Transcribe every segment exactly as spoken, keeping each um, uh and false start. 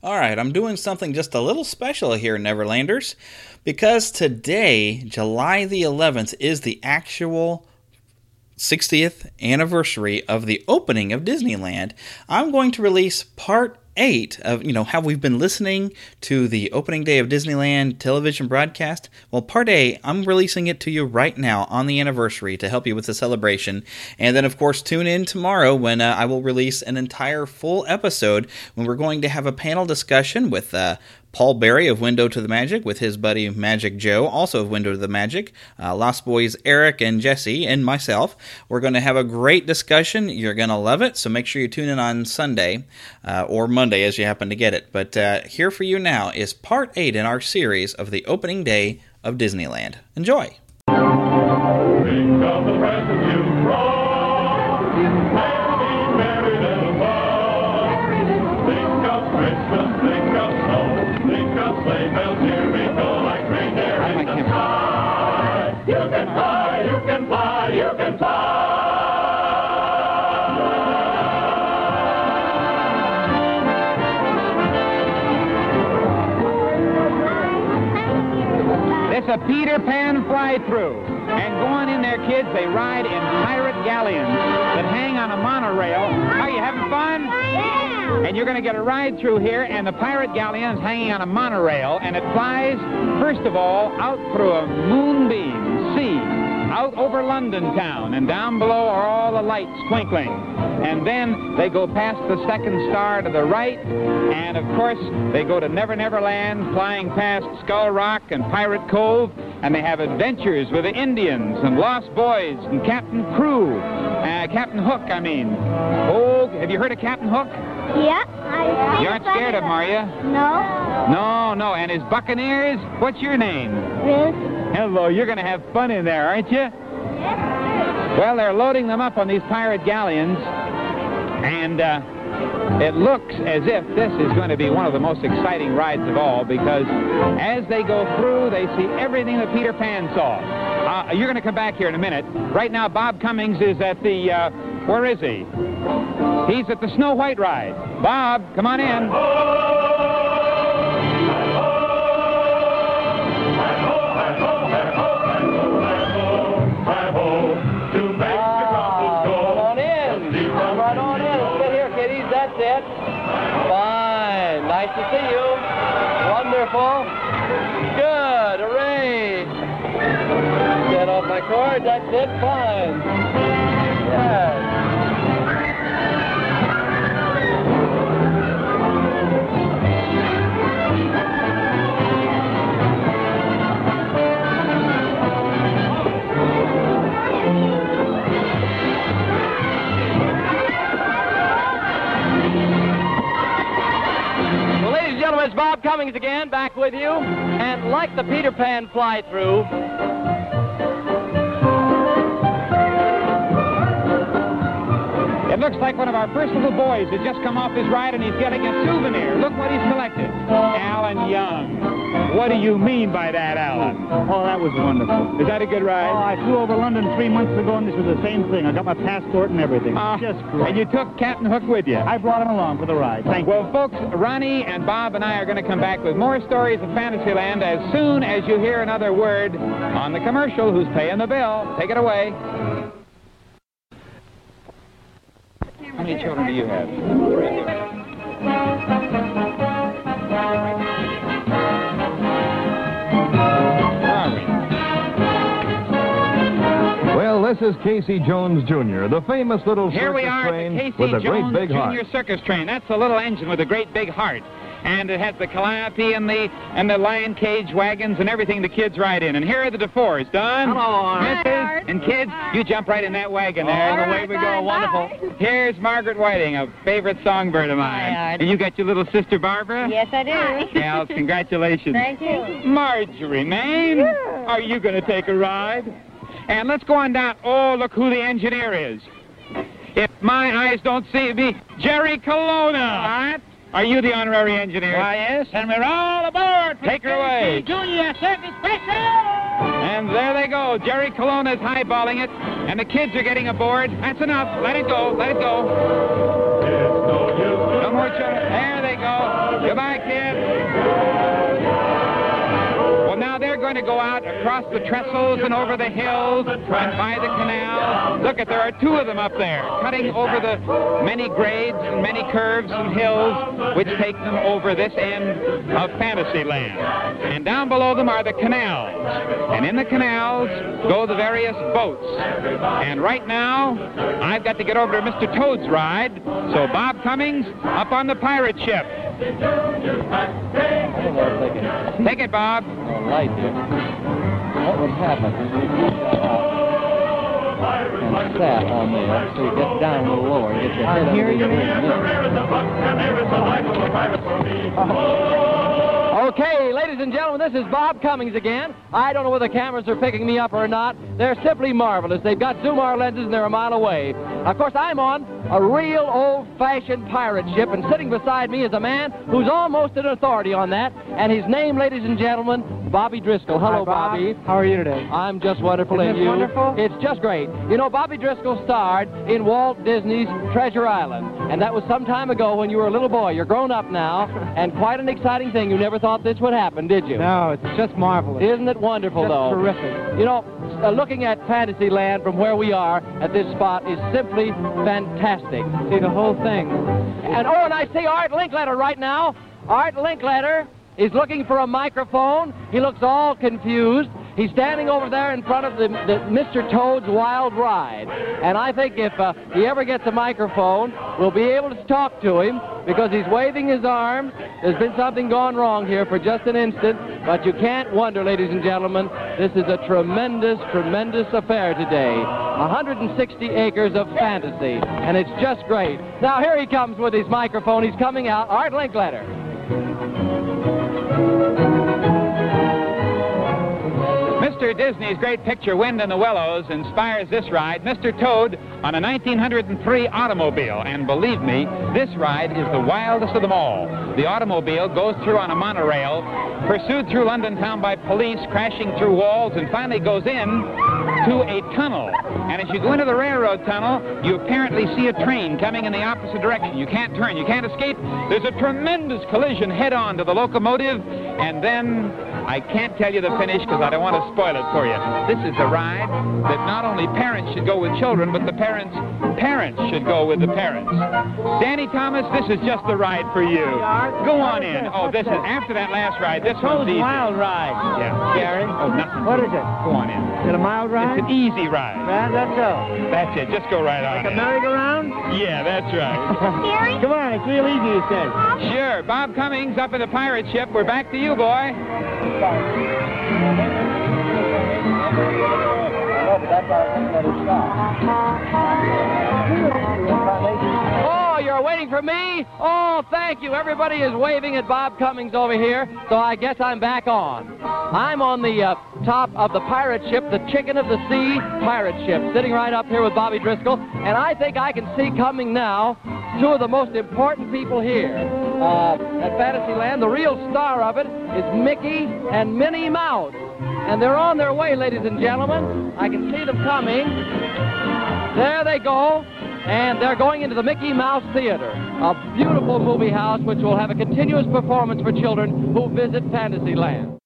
All right, I'm doing something just a little special here, Neverlanders, because today, July the eleventh, is the actual sixtieth anniversary of the opening of Disneyland. I'm going to release part eight of, you know, how we've been listening to the opening day of Disneyland television broadcast. Well, part A, I'm releasing it to you right now on the anniversary to help you with the celebration. And then, of course, tune in tomorrow when uh, I will release an entire full episode when we're going to have a panel discussion with uh, Paul Berry of Window to the Magic with his buddy Magic Joe, also of Window to the Magic, uh, Lost Boys Eric and Jesse, and myself. We're going to have a great discussion. You're going to love it, so make sure you tune in on Sunday uh, or Monday as you happen to get it. But uh, here for you now is part eight in our series of the opening day of Disneyland. Enjoy! It's a Peter Pan fly-through, and going in there, kids, they ride in pirate galleons that hang on a monorail. Are you having fun? Yeah! And you're going to get a ride through here, and the pirate galleon's hanging on a monorail, and it flies, first of all, out through a moonbeam sea, out over London town, and down below are all the lights twinkling. And then they go past the second star to the right, and of course they go to Never Never Land, flying past Skull Rock and Pirate Cove, and they have adventures with the Indians and Lost Boys and Captain Crew, uh, Captain Hook, I mean. Oh, have you heard of Captain Hook? Yeah. I you aren't scared of him, are you? No. No, no. And his Buccaneers? What's your name? Ruth. Hello. You're going to have fun in there, aren't you? Yes. Well, they're loading them up on these pirate galleons. And uh, it looks as if this is going to be one of the most exciting rides of all, because as they go through, they see everything that Peter Pan saw. Uh, you're going to come back here in a minute. Right now, Bob Cummings is at the, uh, where is he? He's at the Snow White ride. Bob, come on in. Nice to see you. Wonderful. Good. Hooray. Get off my cord. That's it. Fine. It's Bob Cummings again, back with you, and like the Peter Pan fly-through, it looks like one of our first little boys has just come off his ride and he's getting a souvenir. Look what he's collected. Alan Young. What do you mean by that, Alan? Oh, that was wonderful. Is that a good ride? Oh, I flew over London three months ago and this was the same thing. I got my passport and everything. Uh, just great. And you took Captain Hook with you? I brought him along for the ride. Thank well, you. Well, folks, Ronnie and Bob and I are going to come back with more stories of Fantasyland as soon as you hear another word on the commercial. Who's paying the bill? Take it away. How many children do you have? Well, this is Casey Jones, Junior, the famous little circus train. Here we are at the Casey Jones, Junior circus train. That's a little engine with a great big heart. And it has the calliope and the and the lion cage wagons and everything the kids ride in. And here are the DeFores. Don, hello, Art. Missus, and kids, hi. You jump right in that wagon there. All right, the way we go, wonderful. Bye. Here's Margaret Whiting, a favorite songbird of mine. Hi, Art. And you got your little sister, Barbara? Yes, I do. Well, congratulations. Thank you. Marjorie Main, yeah. Are you going to take a ride? And let's go on down. Oh, look who the engineer is. If my eyes don't see me, Jerry Colonna. All right. Are you the honorary engineer? Why, yes, and we're all aboard. Take her away. Junior Circus Special! And there they go. Jerry Colonna's highballing it, and the kids are getting aboard. That's enough. Let it go. Let it go. It's no use. No more children. There they go. Goodbye, kids. Well, now they're going to go out across the trestles and over the hills and by the canal. Look, at there are two of them up there, cutting over the many grades and many curves and hills which take them over this end of Fantasyland. And down below them are the canals. And in the canals go the various boats. And right now, I've got to get over to Mister Toad's ride. So Bob Cummings, up on the pirate ship. Take it, Bob. What would happen if you get off and sat on there so you get down a little lower and get your head under the Okay, ladies and gentlemen, this is Bob Cummings again. I don't know whether the cameras are picking me up or not. They're simply marvelous. They've got Zoomar lenses and they're a mile away. Of course, I'm on a real old-fashioned pirate ship, and sitting beside me is a man who's almost an authority on that, and his name, ladies and gentlemen, Bobby Driscoll. Hello, Hi, Bob. Bobby. How are you today? I'm just wonderful. Isn't and you? Wonderful? It's just great. You know, Bobby Driscoll starred in Walt Disney's Treasure Island, and that was some time ago when you were a little boy. You're grown up now, and quite an exciting thing. You never thought this would happen, did you? No, it's just marvelous. Isn't it wonderful, just though? Just terrific. You know, uh, looking at Fantasyland from where we are at this spot is simply fantastic. See, the whole thing. And, oh, and I see Art Linkletter right now. Art Linkletter. He's looking for a microphone. He looks all confused. He's standing over there in front of the, the Mister Toad's Wild Ride. And I think if uh, he ever gets a microphone, we'll be able to talk to him because he's waving his arm. There's been something gone wrong here for just an instant. But you can't wonder, ladies and gentlemen, this is a tremendous, tremendous affair today. one hundred sixty acres of fantasy. And it's just great. Now, here he comes with his microphone. He's coming out. Art Linkletter. Mister Disney's great picture, Wind in the Willows, inspires this ride, Mister Toad, on a nineteen oh three automobile. And believe me, this ride is the wildest of them all. The automobile goes through on a monorail, pursued through London town by police, crashing through walls, and finally goes in to a tunnel. And as you go into the railroad tunnel, you apparently see a train coming in the opposite direction. You can't turn, you can't escape. There's a tremendous collision head-on to the locomotive, and then I can't tell you the finish because I don't want to spoil it for you. This is a ride that not only parents should go with children, but the parents' parents should go with the parents. Danny Thomas, this is just the ride for you. Go on in. Oh, this is after that last ride. This one's easy. Wild ride. Yeah, Gary. Oh, nothing. What is it? Go on in. Is it a mild ride? It's an easy ride. Right, that's all. That's it. Just go right on. Like a merry-go-round? Yeah, that's right. Gary? Come on, it's real easy, you said. Sure. Bob Cummings up in the pirate ship. We're back to you, boy. Oh, you're waiting for me? Oh, thank you. Everybody is waving at Bob Cummings over here, so I guess I'm back on. I'm on the uh, top of the pirate ship, the Chicken of the Sea pirate ship, sitting right up here with Bobby Driscoll, and I think I can see coming now two of the most important people here uh, at Fantasyland. The real star of it is Mickey and Minnie Mouse, and they're on their way, ladies and gentlemen. I can see them coming. There they go. And they're going into the Mickey Mouse Theater, a beautiful movie house which will have a continuous performance for children who visit Fantasyland.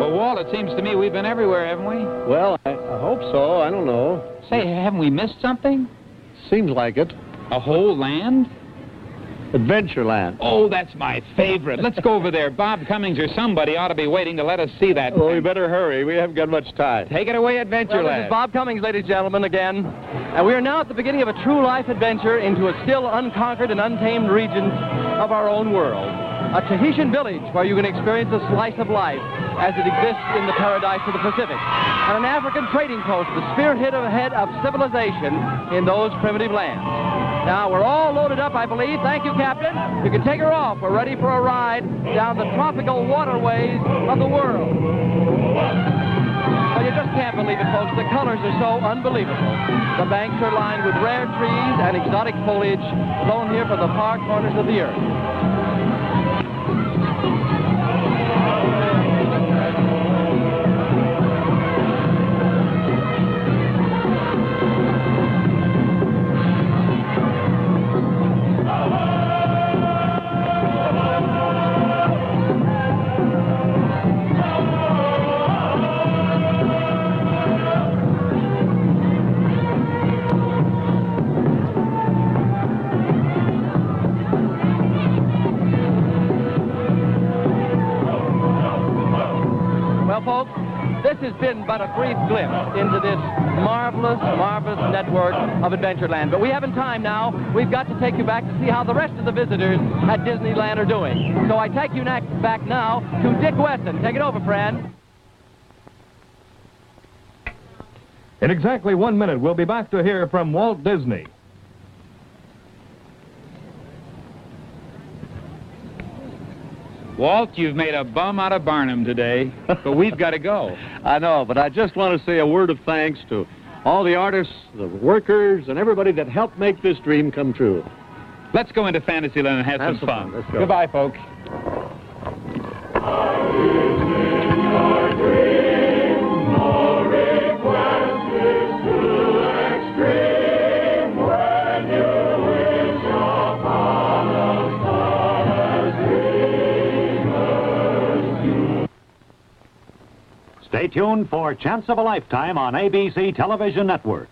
Well, Walt, it seems to me we've been everywhere, haven't we? Well, I, I hope so. I don't know. Say, haven't we missed something? Seems like it. A whole land? Adventureland. Oh, that's my favorite. Let's go over there. Bob Cummings or somebody ought to be waiting to let us see that. Well, we better hurry. We haven't got much time. Take it away, Adventureland. Well, this is Bob Cummings, ladies and gentlemen, again. And we are now at the beginning of a true life adventure into a still unconquered and untamed region of our own world. A Tahitian village where you can experience a slice of life as it exists in the paradise of the Pacific. And an African trading post, the spearhead of civilization in those primitive lands. Now, we're all loaded up, I believe. Thank you, Captain. You can take her off. We're ready for a ride down the tropical waterways of the world. Well, you just can't believe it, folks. The colors are so unbelievable. The banks are lined with rare trees and exotic foliage blown here from the far corners of the earth. This has been but a brief glimpse into this marvelous, marvelous network of Adventureland. But we haven't time now. We've got to take you back to see how the rest of the visitors at Disneyland are doing. So I take you next back now to Dick Wesson. Take it over, Fran. In exactly one minute, we'll be back to hear from Walt Disney. Walt, you've made a bum out of Barnum today, but we've got to go. I know, but I just want to say a word of thanks to all the artists, the workers, and everybody that helped make this dream come true. Let's go into Fantasyland and have, have some, some fun. fun. Let's go. Goodbye, folks. Stay tuned for Chance of a Lifetime on A B C Television Network.